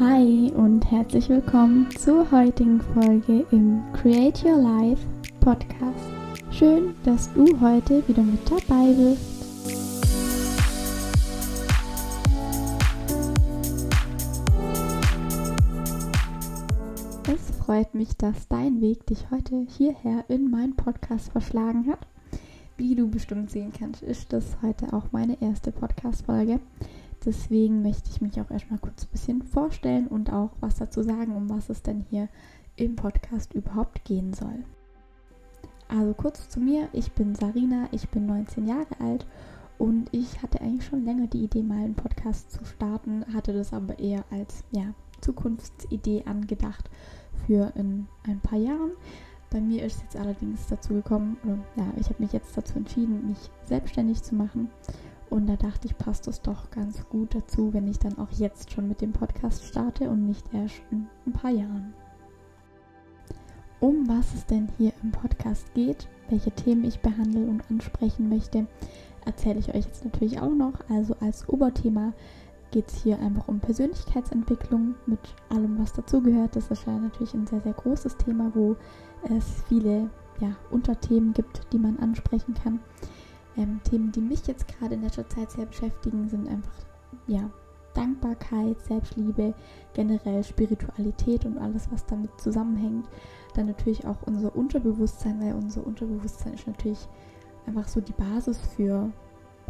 Hi und herzlich willkommen zur heutigen Folge im Create Your Life Podcast. Schön, dass du heute wieder mit dabei bist. Es freut mich, dass dein Weg dich heute hierher in meinen Podcast verschlagen hat. Wie du bestimmt sehen kannst, ist das heute auch meine erste Podcast-Folge. Deswegen möchte ich mich auch erstmal kurz ein bisschen vorstellen und auch was dazu sagen, um was es denn hier im Podcast überhaupt gehen soll. Also kurz zu mir, ich bin Sarina, ich bin 19 Jahre alt und ich hatte eigentlich schon länger die Idee, mal einen Podcast zu starten, hatte das aber eher als Zukunftsidee angedacht für in ein paar Jahren. Bei mir ist es jetzt allerdings dazu gekommen, ich habe mich jetzt dazu entschieden, mich selbstständig zu machen. Und da dachte ich, passt es doch ganz gut dazu, wenn ich dann auch jetzt schon mit dem Podcast starte und nicht erst in ein paar Jahren. Um was es denn hier im Podcast geht, welche Themen ich behandle und ansprechen möchte, erzähle ich euch jetzt natürlich auch noch. Also als Oberthema geht es hier einfach um Persönlichkeitsentwicklung mit allem, was dazugehört. Das ist ja natürlich ein sehr, sehr großes Thema, wo es viele Unterthemen gibt, die man ansprechen kann. Themen, die mich jetzt gerade in letzter Zeit sehr beschäftigen, sind einfach Dankbarkeit, Selbstliebe, generell Spiritualität und alles, was damit zusammenhängt. Dann natürlich auch unser Unterbewusstsein, weil unser Unterbewusstsein ist natürlich einfach so die Basis für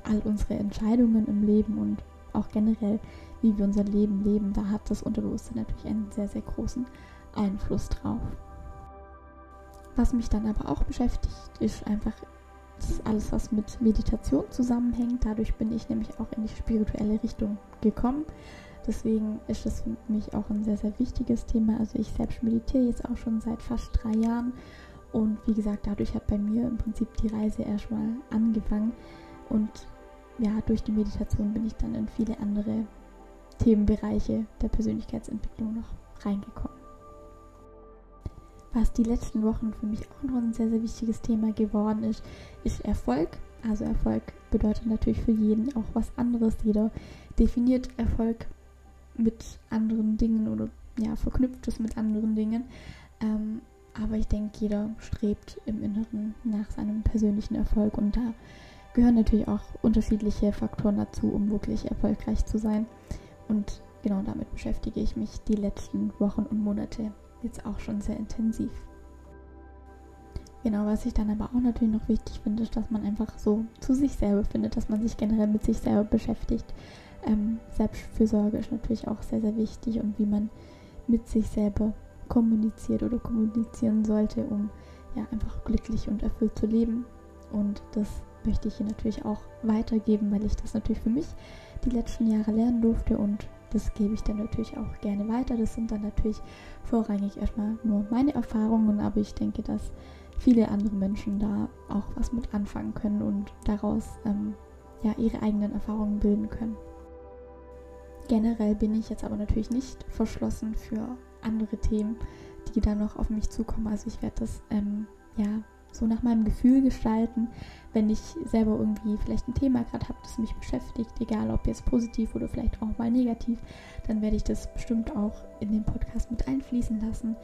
all unsere Entscheidungen im Leben und auch generell, wie wir unser Leben leben. Da hat das Unterbewusstsein natürlich einen sehr, sehr großen Einfluss drauf. Was mich dann aber auch beschäftigt, ist einfach alles, was mit Meditation zusammenhängt. Dadurch bin ich nämlich auch in die spirituelle Richtung gekommen. Deswegen ist das für mich auch ein sehr, sehr wichtiges Thema. Also ich selbst meditiere jetzt auch schon seit fast 3 Jahren. Und wie gesagt, dadurch hat bei mir im Prinzip die Reise erstmal angefangen. Und durch die Meditation bin ich dann in viele andere Themenbereiche der Persönlichkeitsentwicklung noch reingekommen. Was die letzten Wochen für mich auch noch ein sehr, sehr wichtiges Thema geworden ist, ist Erfolg. Also Erfolg bedeutet natürlich für jeden auch was anderes. Jeder definiert Erfolg mit anderen Dingen oder verknüpft es mit anderen Dingen. Aber ich denke, jeder strebt im Inneren nach seinem persönlichen Erfolg. Und da gehören natürlich auch unterschiedliche Faktoren dazu, um wirklich erfolgreich zu sein. Und genau damit beschäftige ich mich die letzten Wochen und Monate jetzt auch schon sehr intensiv. Genau, was ich dann aber auch natürlich noch wichtig finde, ist, dass man einfach so zu sich selber findet, dass man sich generell mit sich selber beschäftigt. Selbstfürsorge ist natürlich auch sehr, sehr wichtig und wie man mit sich selber kommuniziert oder kommunizieren sollte, um einfach glücklich und erfüllt zu leben. Und das möchte ich hier natürlich auch weitergeben, weil ich das natürlich für mich die letzten Jahre lernen durfte und das gebe ich dann natürlich auch gerne weiter. Das sind dann natürlich vorrangig erstmal nur meine Erfahrungen, aber ich denke, dass viele andere Menschen da auch was mit anfangen können und daraus ihre eigenen Erfahrungen bilden können. Generell bin ich jetzt aber natürlich nicht verschlossen für andere Themen, die dann noch auf mich zukommen. Also ich werde das so nach meinem Gefühl gestalten, wenn ich selber irgendwie vielleicht ein Thema gerade habe, das mich beschäftigt, egal ob jetzt positiv oder vielleicht auch mal negativ, dann werde ich das bestimmt auch in den Podcast mit einfließen lassen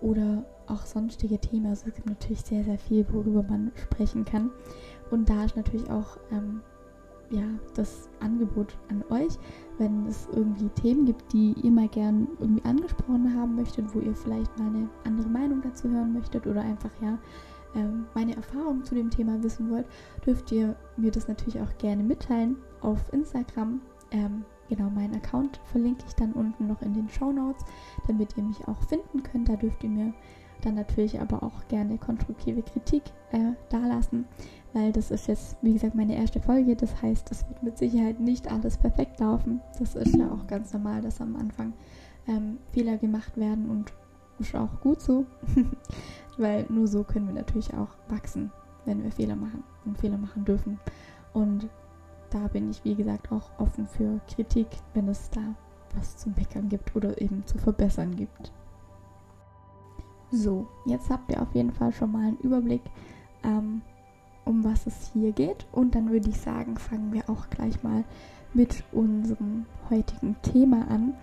oder auch sonstige Themen. Also es gibt natürlich sehr, sehr viel, worüber man sprechen kann. Und da ist natürlich auch das Angebot an euch, wenn es irgendwie Themen gibt, die ihr mal gern irgendwie angesprochen haben möchtet, wo ihr vielleicht mal eine andere Meinung dazu hören möchtet oder einfach meine Erfahrung zu dem Thema wissen wollt, dürft ihr mir das natürlich auch gerne mitteilen auf Instagram. Meinen Account verlinke ich dann unten noch in den Shownotes, damit ihr mich auch finden könnt. Da dürft ihr mir dann natürlich aber auch gerne konstruktive Kritik dalassen, weil das ist jetzt, wie gesagt, meine erste Folge. Das heißt, es wird mit Sicherheit nicht alles perfekt laufen. Das ist ja auch ganz normal, dass am Anfang Fehler gemacht werden und ist auch gut so, weil nur so können wir natürlich auch wachsen, wenn wir Fehler machen und Fehler machen dürfen. Und da bin ich, wie gesagt, auch offen für Kritik, wenn es da was zu meckern gibt oder eben zu verbessern gibt. So, jetzt habt ihr auf jeden Fall schon mal einen Überblick, um was es hier geht. Und dann würde ich sagen, fangen wir auch gleich mal mit unserem heutigen Thema an.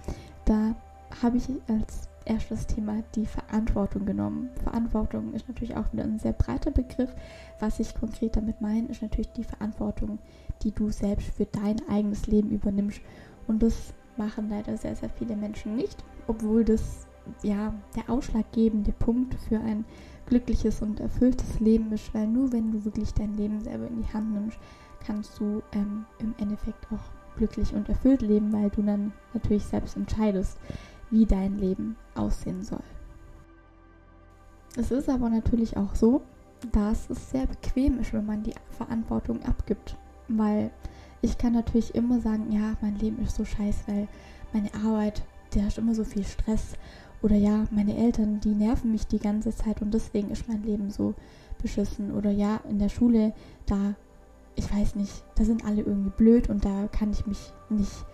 Da habe ich als erstes Thema die Verantwortung genommen. Verantwortung ist natürlich auch wieder ein sehr breiter Begriff. Was ich konkret damit meine, ist natürlich die Verantwortung, die du selbst für dein eigenes Leben übernimmst. Und das machen leider sehr, sehr viele Menschen nicht, obwohl das ja der ausschlaggebende Punkt für ein glückliches und erfülltes Leben ist, weil nur wenn du wirklich dein Leben selber in die Hand nimmst, kannst du im Endeffekt auch glücklich und erfüllt leben, weil du dann natürlich selbst entscheidest, wie dein Leben aussehen soll. Es ist aber natürlich auch so, dass es sehr bequem ist, wenn man die Verantwortung abgibt, weil ich kann natürlich immer sagen, ja, mein Leben ist so scheiße, weil meine Arbeit, da herrscht immer so viel Stress, oder ja, meine Eltern, die nerven mich die ganze Zeit und deswegen ist mein Leben so beschissen, oder ja, in der Schule, da, ich weiß nicht, da sind alle irgendwie blöd und da kann ich mich nicht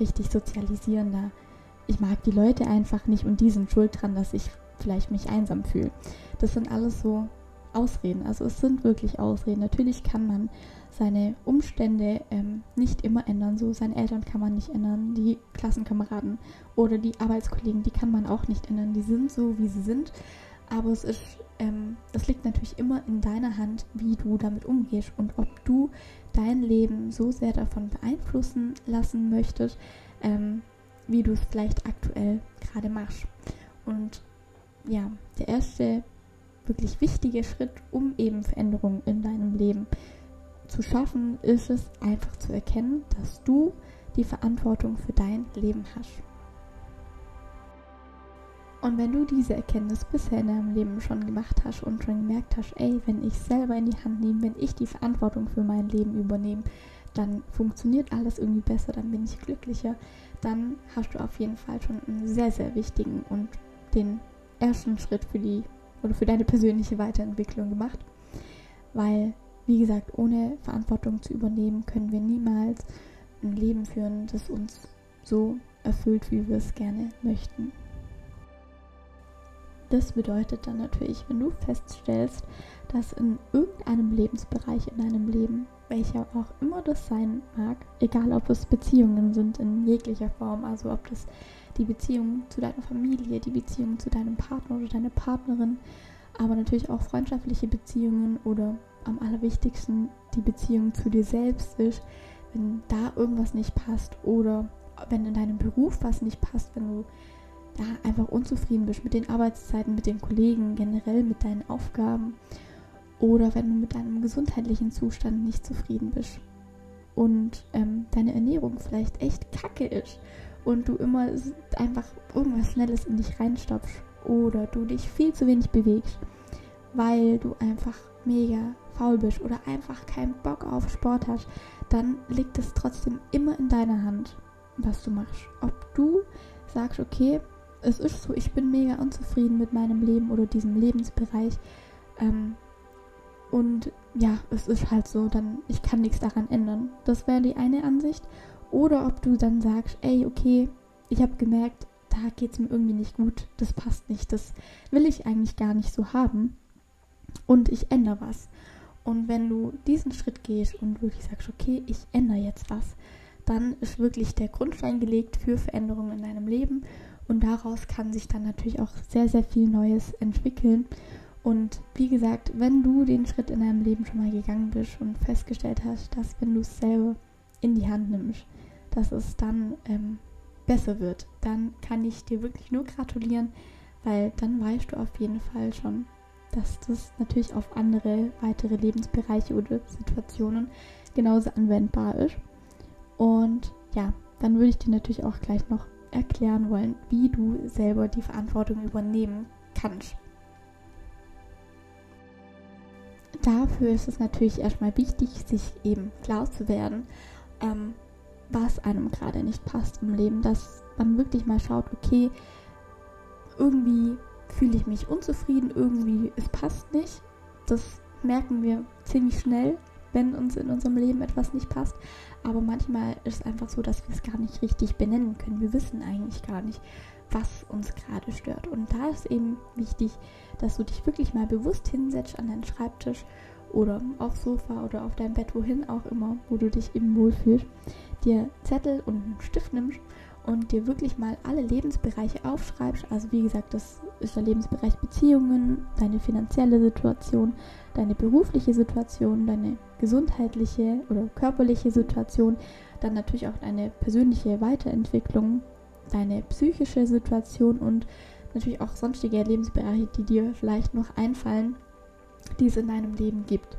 richtig sozialisieren, da ich mag die Leute einfach nicht und die sind schuld dran, dass ich vielleicht mich einsam fühle. Das sind alles so Ausreden, also es sind wirklich Ausreden. Natürlich kann man seine Umstände nicht immer ändern, so seine Eltern kann man nicht ändern, die Klassenkameraden oder die Arbeitskollegen, die kann man auch nicht ändern, die sind so, wie sie sind, aber es ist, das liegt natürlich immer in deiner Hand, wie du damit umgehst und ob du dein Leben so sehr davon beeinflussen lassen möchtest, wie du es vielleicht aktuell gerade machst. Und ja, der erste wirklich wichtige Schritt, um eben Veränderungen in deinem Leben zu schaffen, ist es einfach zu erkennen, dass du die Verantwortung für dein Leben hast. Und wenn du diese Erkenntnis bisher in deinem Leben schon gemacht hast und schon gemerkt hast, ey, wenn ich selber in die Hand nehme, wenn ich die Verantwortung für mein Leben übernehme, dann funktioniert alles irgendwie besser, dann bin ich glücklicher, dann hast du auf jeden Fall schon einen sehr, sehr wichtigen und den ersten Schritt für die oder für deine persönliche Weiterentwicklung gemacht, weil, wie gesagt, ohne Verantwortung zu übernehmen, können wir niemals ein Leben führen, das uns so erfüllt, wie wir es gerne möchten. Das bedeutet dann natürlich, wenn du feststellst, dass in irgendeinem Lebensbereich in deinem Leben, welcher auch immer das sein mag, egal ob es Beziehungen sind in jeglicher Form, also ob das die Beziehung zu deiner Familie, die Beziehung zu deinem Partner oder deiner Partnerin, aber natürlich auch freundschaftliche Beziehungen oder am allerwichtigsten die Beziehung zu dir selbst ist, wenn da irgendwas nicht passt oder wenn in deinem Beruf was nicht passt, wenn du da einfach unzufrieden bist mit den Arbeitszeiten, mit den Kollegen, generell mit deinen Aufgaben oder wenn du mit deinem gesundheitlichen Zustand nicht zufrieden bist und deine Ernährung vielleicht echt kacke ist und du immer einfach irgendwas Schnelles in dich reinstopfst oder du dich viel zu wenig bewegst, weil du einfach mega faul bist oder einfach keinen Bock auf Sport hast, dann liegt es trotzdem immer in deiner Hand, was du machst. Ob du sagst, okay, es ist so, ich bin mega unzufrieden mit meinem Leben oder diesem Lebensbereich und ja, es ist halt so, dann ich kann nichts daran ändern. Das wäre die eine Ansicht. Oder ob du dann sagst, ey, okay, ich habe gemerkt, da geht es mir irgendwie nicht gut, das passt nicht, das will ich eigentlich gar nicht so haben und ich ändere was. Und wenn du diesen Schritt gehst und wirklich sagst, okay, ich ändere jetzt was, dann ist wirklich der Grundstein gelegt für Veränderungen in deinem Leben und daraus kann sich dann natürlich auch sehr, sehr viel Neues entwickeln. Und wie gesagt, wenn du den Schritt in deinem Leben schon mal gegangen bist und festgestellt hast, dass wenn du es selber in die Hand nimmst, dass es dann besser wird, dann kann ich dir wirklich nur gratulieren, weil dann weißt du auf jeden Fall schon, dass das natürlich auf andere, weitere Lebensbereiche oder Situationen genauso anwendbar ist. Und ja, dann würde ich dir natürlich auch gleich noch erklären wollen, wie du selber die Verantwortung übernehmen kannst. Dafür ist es natürlich erstmal wichtig, sich eben klar zu werden, was einem gerade nicht passt im Leben, dass man wirklich mal schaut, okay, irgendwie fühle ich mich unzufrieden, irgendwie es passt nicht. Das merken wir ziemlich schnell, wenn uns in unserem Leben etwas nicht passt. Aber manchmal ist es einfach so, dass wir es gar nicht richtig benennen können. Wir wissen eigentlich gar nicht, was uns gerade stört. Und da ist eben wichtig, dass du dich wirklich mal bewusst hinsetzt an deinen Schreibtisch oder aufs Sofa oder auf dein Bett, wohin auch immer, wo du dich eben wohlfühlst, dir Zettel und einen Stift nimmst und dir wirklich mal alle Lebensbereiche aufschreibst, also wie gesagt, das ist der Lebensbereich Beziehungen, deine finanzielle Situation, deine berufliche Situation, deine gesundheitliche oder körperliche Situation, dann natürlich auch deine persönliche Weiterentwicklung, deine psychische Situation und natürlich auch sonstige Lebensbereiche, die dir vielleicht noch einfallen, die es in deinem Leben gibt.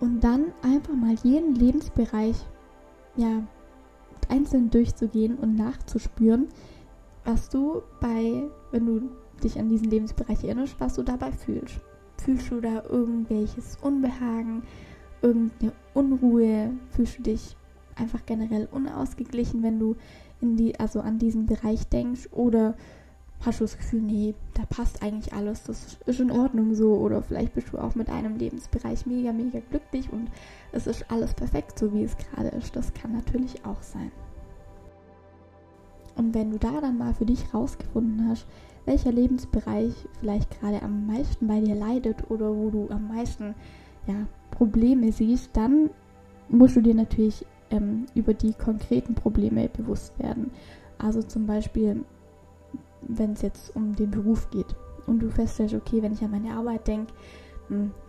Und dann einfach mal jeden Lebensbereich, ja, einzeln durchzugehen und nachzuspüren, was du wenn du dich an diesen Lebensbereich erinnerst, was du dabei fühlst. Fühlst du da irgendwelches Unbehagen, irgendeine Unruhe? Fühlst du dich einfach generell unausgeglichen, wenn du an diesen Bereich denkst? Oder hast du das Gefühl, nee, da passt eigentlich alles, das ist in Ordnung so? Oder vielleicht bist du auch mit einem Lebensbereich mega, mega glücklich und es ist alles perfekt, so wie es gerade ist. Das kann natürlich auch sein. Und wenn du da dann mal für dich rausgefunden hast, welcher Lebensbereich vielleicht gerade am meisten bei dir leidet oder wo du am meisten Probleme siehst, dann musst du dir natürlich über die konkreten Probleme bewusst werden. Also zum Beispiel, wenn es jetzt um den Beruf geht und du feststellst, okay, wenn ich an meine Arbeit denke,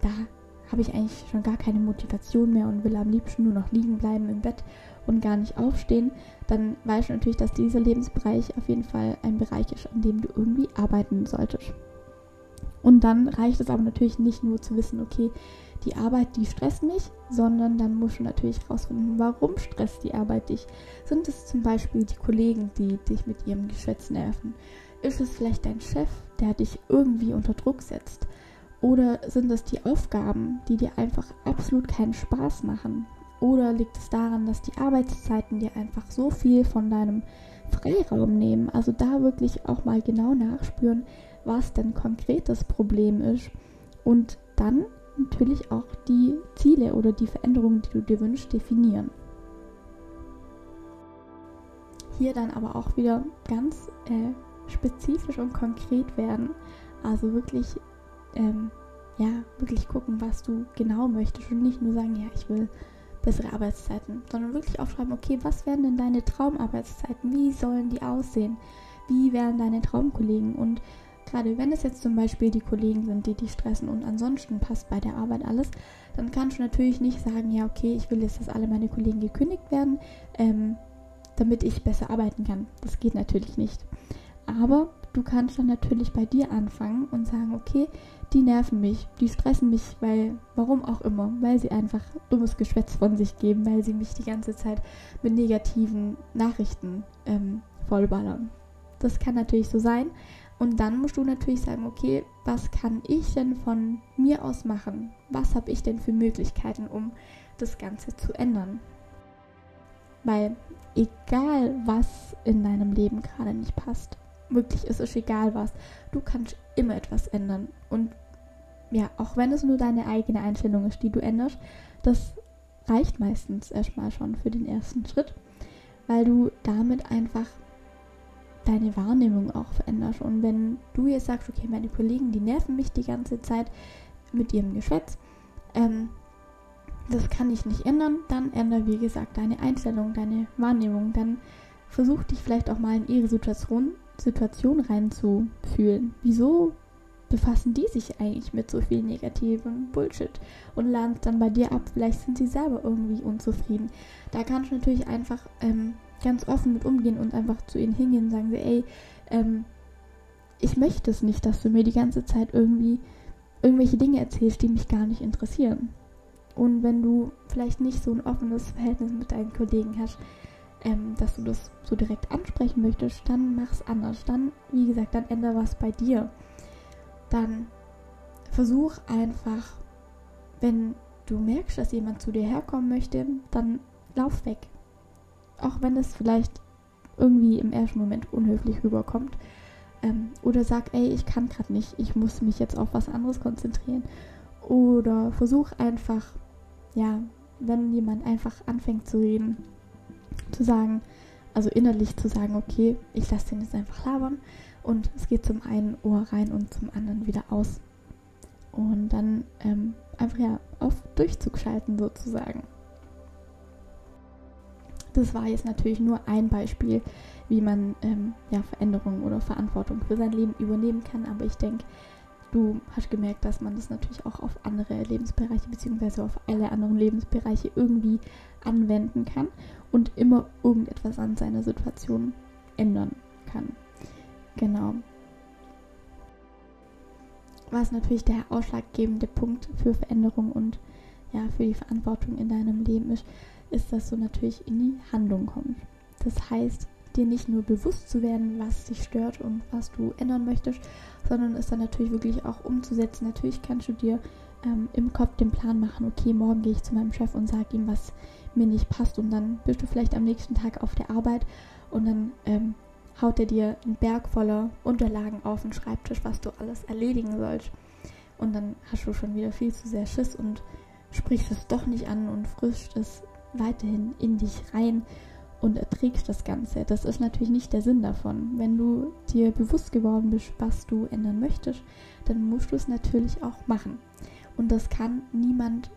da habe ich eigentlich schon gar keine Motivation mehr und will am liebsten nur noch liegen bleiben im Bett und gar nicht aufstehen, dann weißt du natürlich, dass dieser Lebensbereich auf jeden Fall ein Bereich ist, an dem du irgendwie arbeiten solltest. Und dann reicht es aber natürlich nicht nur zu wissen, okay, die Arbeit, die stresst mich, sondern dann musst du natürlich herausfinden, warum stresst die Arbeit dich? Sind es zum Beispiel die Kollegen, die dich mit ihrem Geschwätz nerven? Ist es vielleicht dein Chef, der dich irgendwie unter Druck setzt? Oder sind es die Aufgaben, die dir einfach absolut keinen Spaß machen? Oder liegt es daran, dass die Arbeitszeiten dir einfach so viel von deinem Freiraum nehmen? Also da wirklich auch mal genau nachspüren, was denn konkret das Problem ist. Und dann natürlich auch die Ziele oder die Veränderungen, die du dir wünschst, definieren. Hier dann aber auch wieder ganz spezifisch und konkret werden. Also wirklich, wirklich gucken, was du genau möchtest und nicht nur sagen, ja, ich will bessere Arbeitszeiten, sondern wirklich aufschreiben, okay, was wären denn deine Traumarbeitszeiten? Wie sollen die aussehen? Wie wären deine Traumkollegen? Und gerade wenn es jetzt zum Beispiel die Kollegen sind, die dich stressen und ansonsten passt bei der Arbeit alles, dann kannst du natürlich nicht sagen, ja okay, ich will jetzt, dass alle meine Kollegen gekündigt werden, damit ich besser arbeiten kann. Das geht natürlich nicht. Aber du kannst dann natürlich bei dir anfangen und sagen, okay, die nerven mich, die stressen mich, weil, warum auch immer, weil sie einfach dummes Geschwätz von sich geben, weil sie mich die ganze Zeit mit negativen Nachrichten vollballern. Das kann natürlich so sein. Und dann musst du natürlich sagen, okay, was kann ich denn von mir aus machen? Was habe ich denn für Möglichkeiten, um das Ganze zu ändern? Weil egal, was in deinem Leben gerade nicht passt, wirklich, es ist egal was, du kannst immer etwas ändern. Und ja, auch wenn es nur deine eigene Einstellung ist, die du änderst, das reicht meistens erstmal schon für den ersten Schritt, weil du damit einfach deine Wahrnehmung auch veränderst. Und wenn du jetzt sagst, okay, meine Kollegen, die nerven mich die ganze Zeit mit ihrem Geschwätz, das kann ich nicht ändern, dann ändere, wie gesagt, deine Einstellung, deine Wahrnehmung. Dann versuch dich vielleicht auch mal in ihre Situation reinzufühlen. Wieso befassen die sich eigentlich mit so viel negativem Bullshit und laden es dann bei dir ab? Vielleicht sind sie selber irgendwie unzufrieden. Da kannst du natürlich einfach ganz offen mit umgehen und einfach zu ihnen hingehen und sagen, ey, ich möchte es nicht, dass du mir die ganze Zeit irgendwie irgendwelche Dinge erzählst, die mich gar nicht interessieren. Und wenn du vielleicht nicht so ein offenes Verhältnis mit deinen Kollegen hast, dass du das so direkt ansprechen möchtest, dann mach's anders. Dann, wie gesagt, dann ändere was bei dir. Dann versuch einfach, wenn du merkst, dass jemand zu dir herkommen möchte, dann lauf weg. Auch wenn es vielleicht irgendwie im ersten Moment unhöflich rüberkommt. Oder sag, ey, ich kann gerade nicht, ich muss mich jetzt auf was anderes konzentrieren. Oder versuch einfach, wenn jemand einfach anfängt zu reden, zu sagen, also innerlich zu sagen, okay, ich lasse den jetzt einfach labern und es geht zum einen Ohr rein und zum anderen wieder aus. Und dann einfach auf Durchzug schalten sozusagen. Das war jetzt natürlich nur ein Beispiel, wie man Veränderungen oder Verantwortung für sein Leben übernehmen kann. Aber ich denke, du hast gemerkt, dass man das natürlich auch auf andere Lebensbereiche bzw. auf alle anderen Lebensbereiche irgendwie anwenden kann und immer irgendetwas an seiner Situation ändern kann. Genau. Was natürlich der ausschlaggebende Punkt für Veränderung und für die Verantwortung in deinem Leben ist, dass du natürlich in die Handlung kommst. Das heißt, dir nicht nur bewusst zu werden, was dich stört und was du ändern möchtest, sondern es dann natürlich wirklich auch umzusetzen. Natürlich kannst du dir im Kopf den Plan machen, okay, morgen gehe ich zu meinem Chef und sage ihm, was mir nicht passt, und dann bist du vielleicht am nächsten Tag auf der Arbeit und dann haut er dir einen Berg voller Unterlagen auf den Schreibtisch, was du alles erledigen sollst, und dann hast du schon wieder viel zu sehr Schiss und sprichst es doch nicht an und frisst es weiterhin in dich rein und erträgst das Ganze. Das ist natürlich nicht der Sinn davon. Wenn du dir bewusst geworden bist, was du ändern möchtest, dann musst du es natürlich auch machen. Und das kann niemand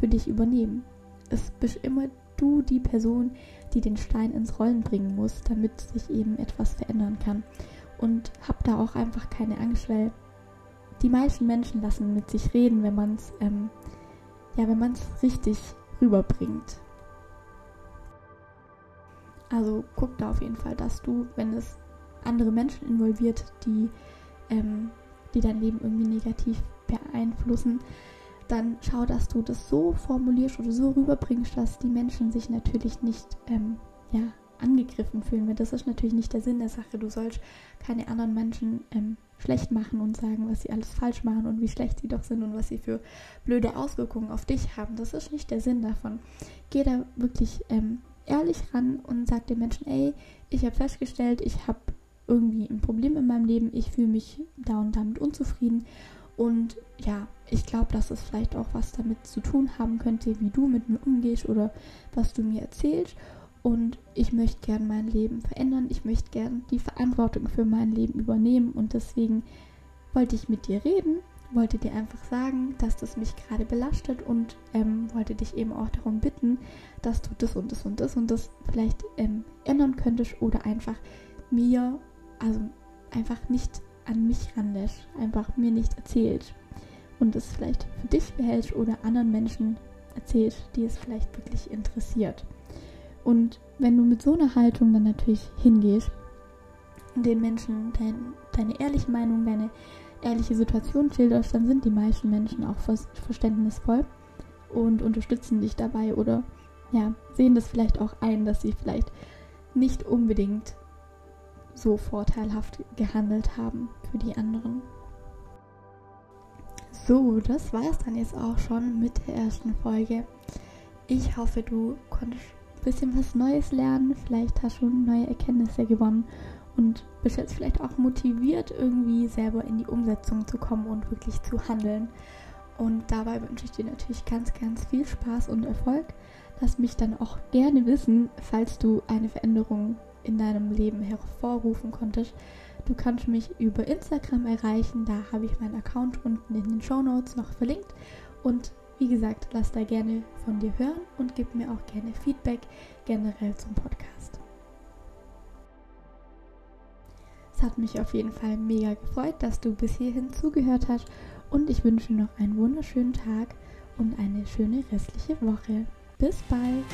für dich übernehmen. Es bist immer du die Person, die den Stein ins Rollen bringen muss, damit sich eben etwas verändern kann. Und hab da auch einfach keine Angst, weil die meisten Menschen lassen mit sich reden, wenn man es richtig rüberbringt. Also guck da auf jeden Fall, dass du, wenn es andere Menschen involviert, die dein Leben irgendwie negativ beeinflussen, dann schau, dass du das so formulierst oder so rüberbringst, dass die Menschen sich natürlich nicht angegriffen fühlen. Weil das ist natürlich nicht der Sinn der Sache. Du sollst keine anderen Menschen schlecht machen und sagen, was sie alles falsch machen und wie schlecht sie doch sind und was sie für blöde Auswirkungen auf dich haben. Das ist nicht der Sinn davon. Geh da wirklich ehrlich ran und sag den Menschen, ey, ich habe festgestellt, ich habe irgendwie ein Problem in meinem Leben, ich fühle mich da und damit unzufrieden, und ich glaube, dass es vielleicht auch was damit zu tun haben könnte, wie du mit mir umgehst oder was du mir erzählst, und ich möchte gern mein Leben verändern, ich möchte gern die Verantwortung für mein Leben übernehmen, und deswegen wollte ich mit dir reden, wollte dir einfach sagen, dass das mich gerade belastet, und wollte dich eben auch darum bitten, dass du das und das und das und das vielleicht ändern könntest oder einfach einfach nicht an mich ranlässt, einfach mir nicht erzählst und es vielleicht für dich behältst oder anderen Menschen erzählst, die es vielleicht wirklich interessiert. Und wenn du mit so einer Haltung dann natürlich hingehst und den Menschen deine ehrliche Meinung, deine ehrliche Situation schilderst, dann sind die meisten Menschen auch verständnisvoll und unterstützen dich dabei oder sehen das vielleicht auch ein, dass sie vielleicht nicht unbedingt so vorteilhaft gehandelt haben für die anderen. So, das war es dann jetzt auch schon mit der ersten Folge. Ich hoffe, du konntest ein bisschen was Neues lernen, vielleicht hast du neue Erkenntnisse gewonnen und bist jetzt vielleicht auch motiviert, irgendwie selber in die Umsetzung zu kommen und wirklich zu handeln. Und dabei wünsche ich dir natürlich ganz, ganz viel Spaß und Erfolg. Lass mich dann auch gerne wissen, falls du eine Veränderung in deinem Leben hervorrufen konntest. Du kannst mich über Instagram erreichen, da habe ich meinen Account unten in den Shownotes noch verlinkt. Und wie gesagt, lass da gerne von dir hören und gib mir auch gerne Feedback generell zum Podcast. Hat mich auf jeden Fall mega gefreut, dass du bis hierhin zugehört hast, und ich wünsche noch einen wunderschönen Tag und eine schöne restliche Woche. Bis bald!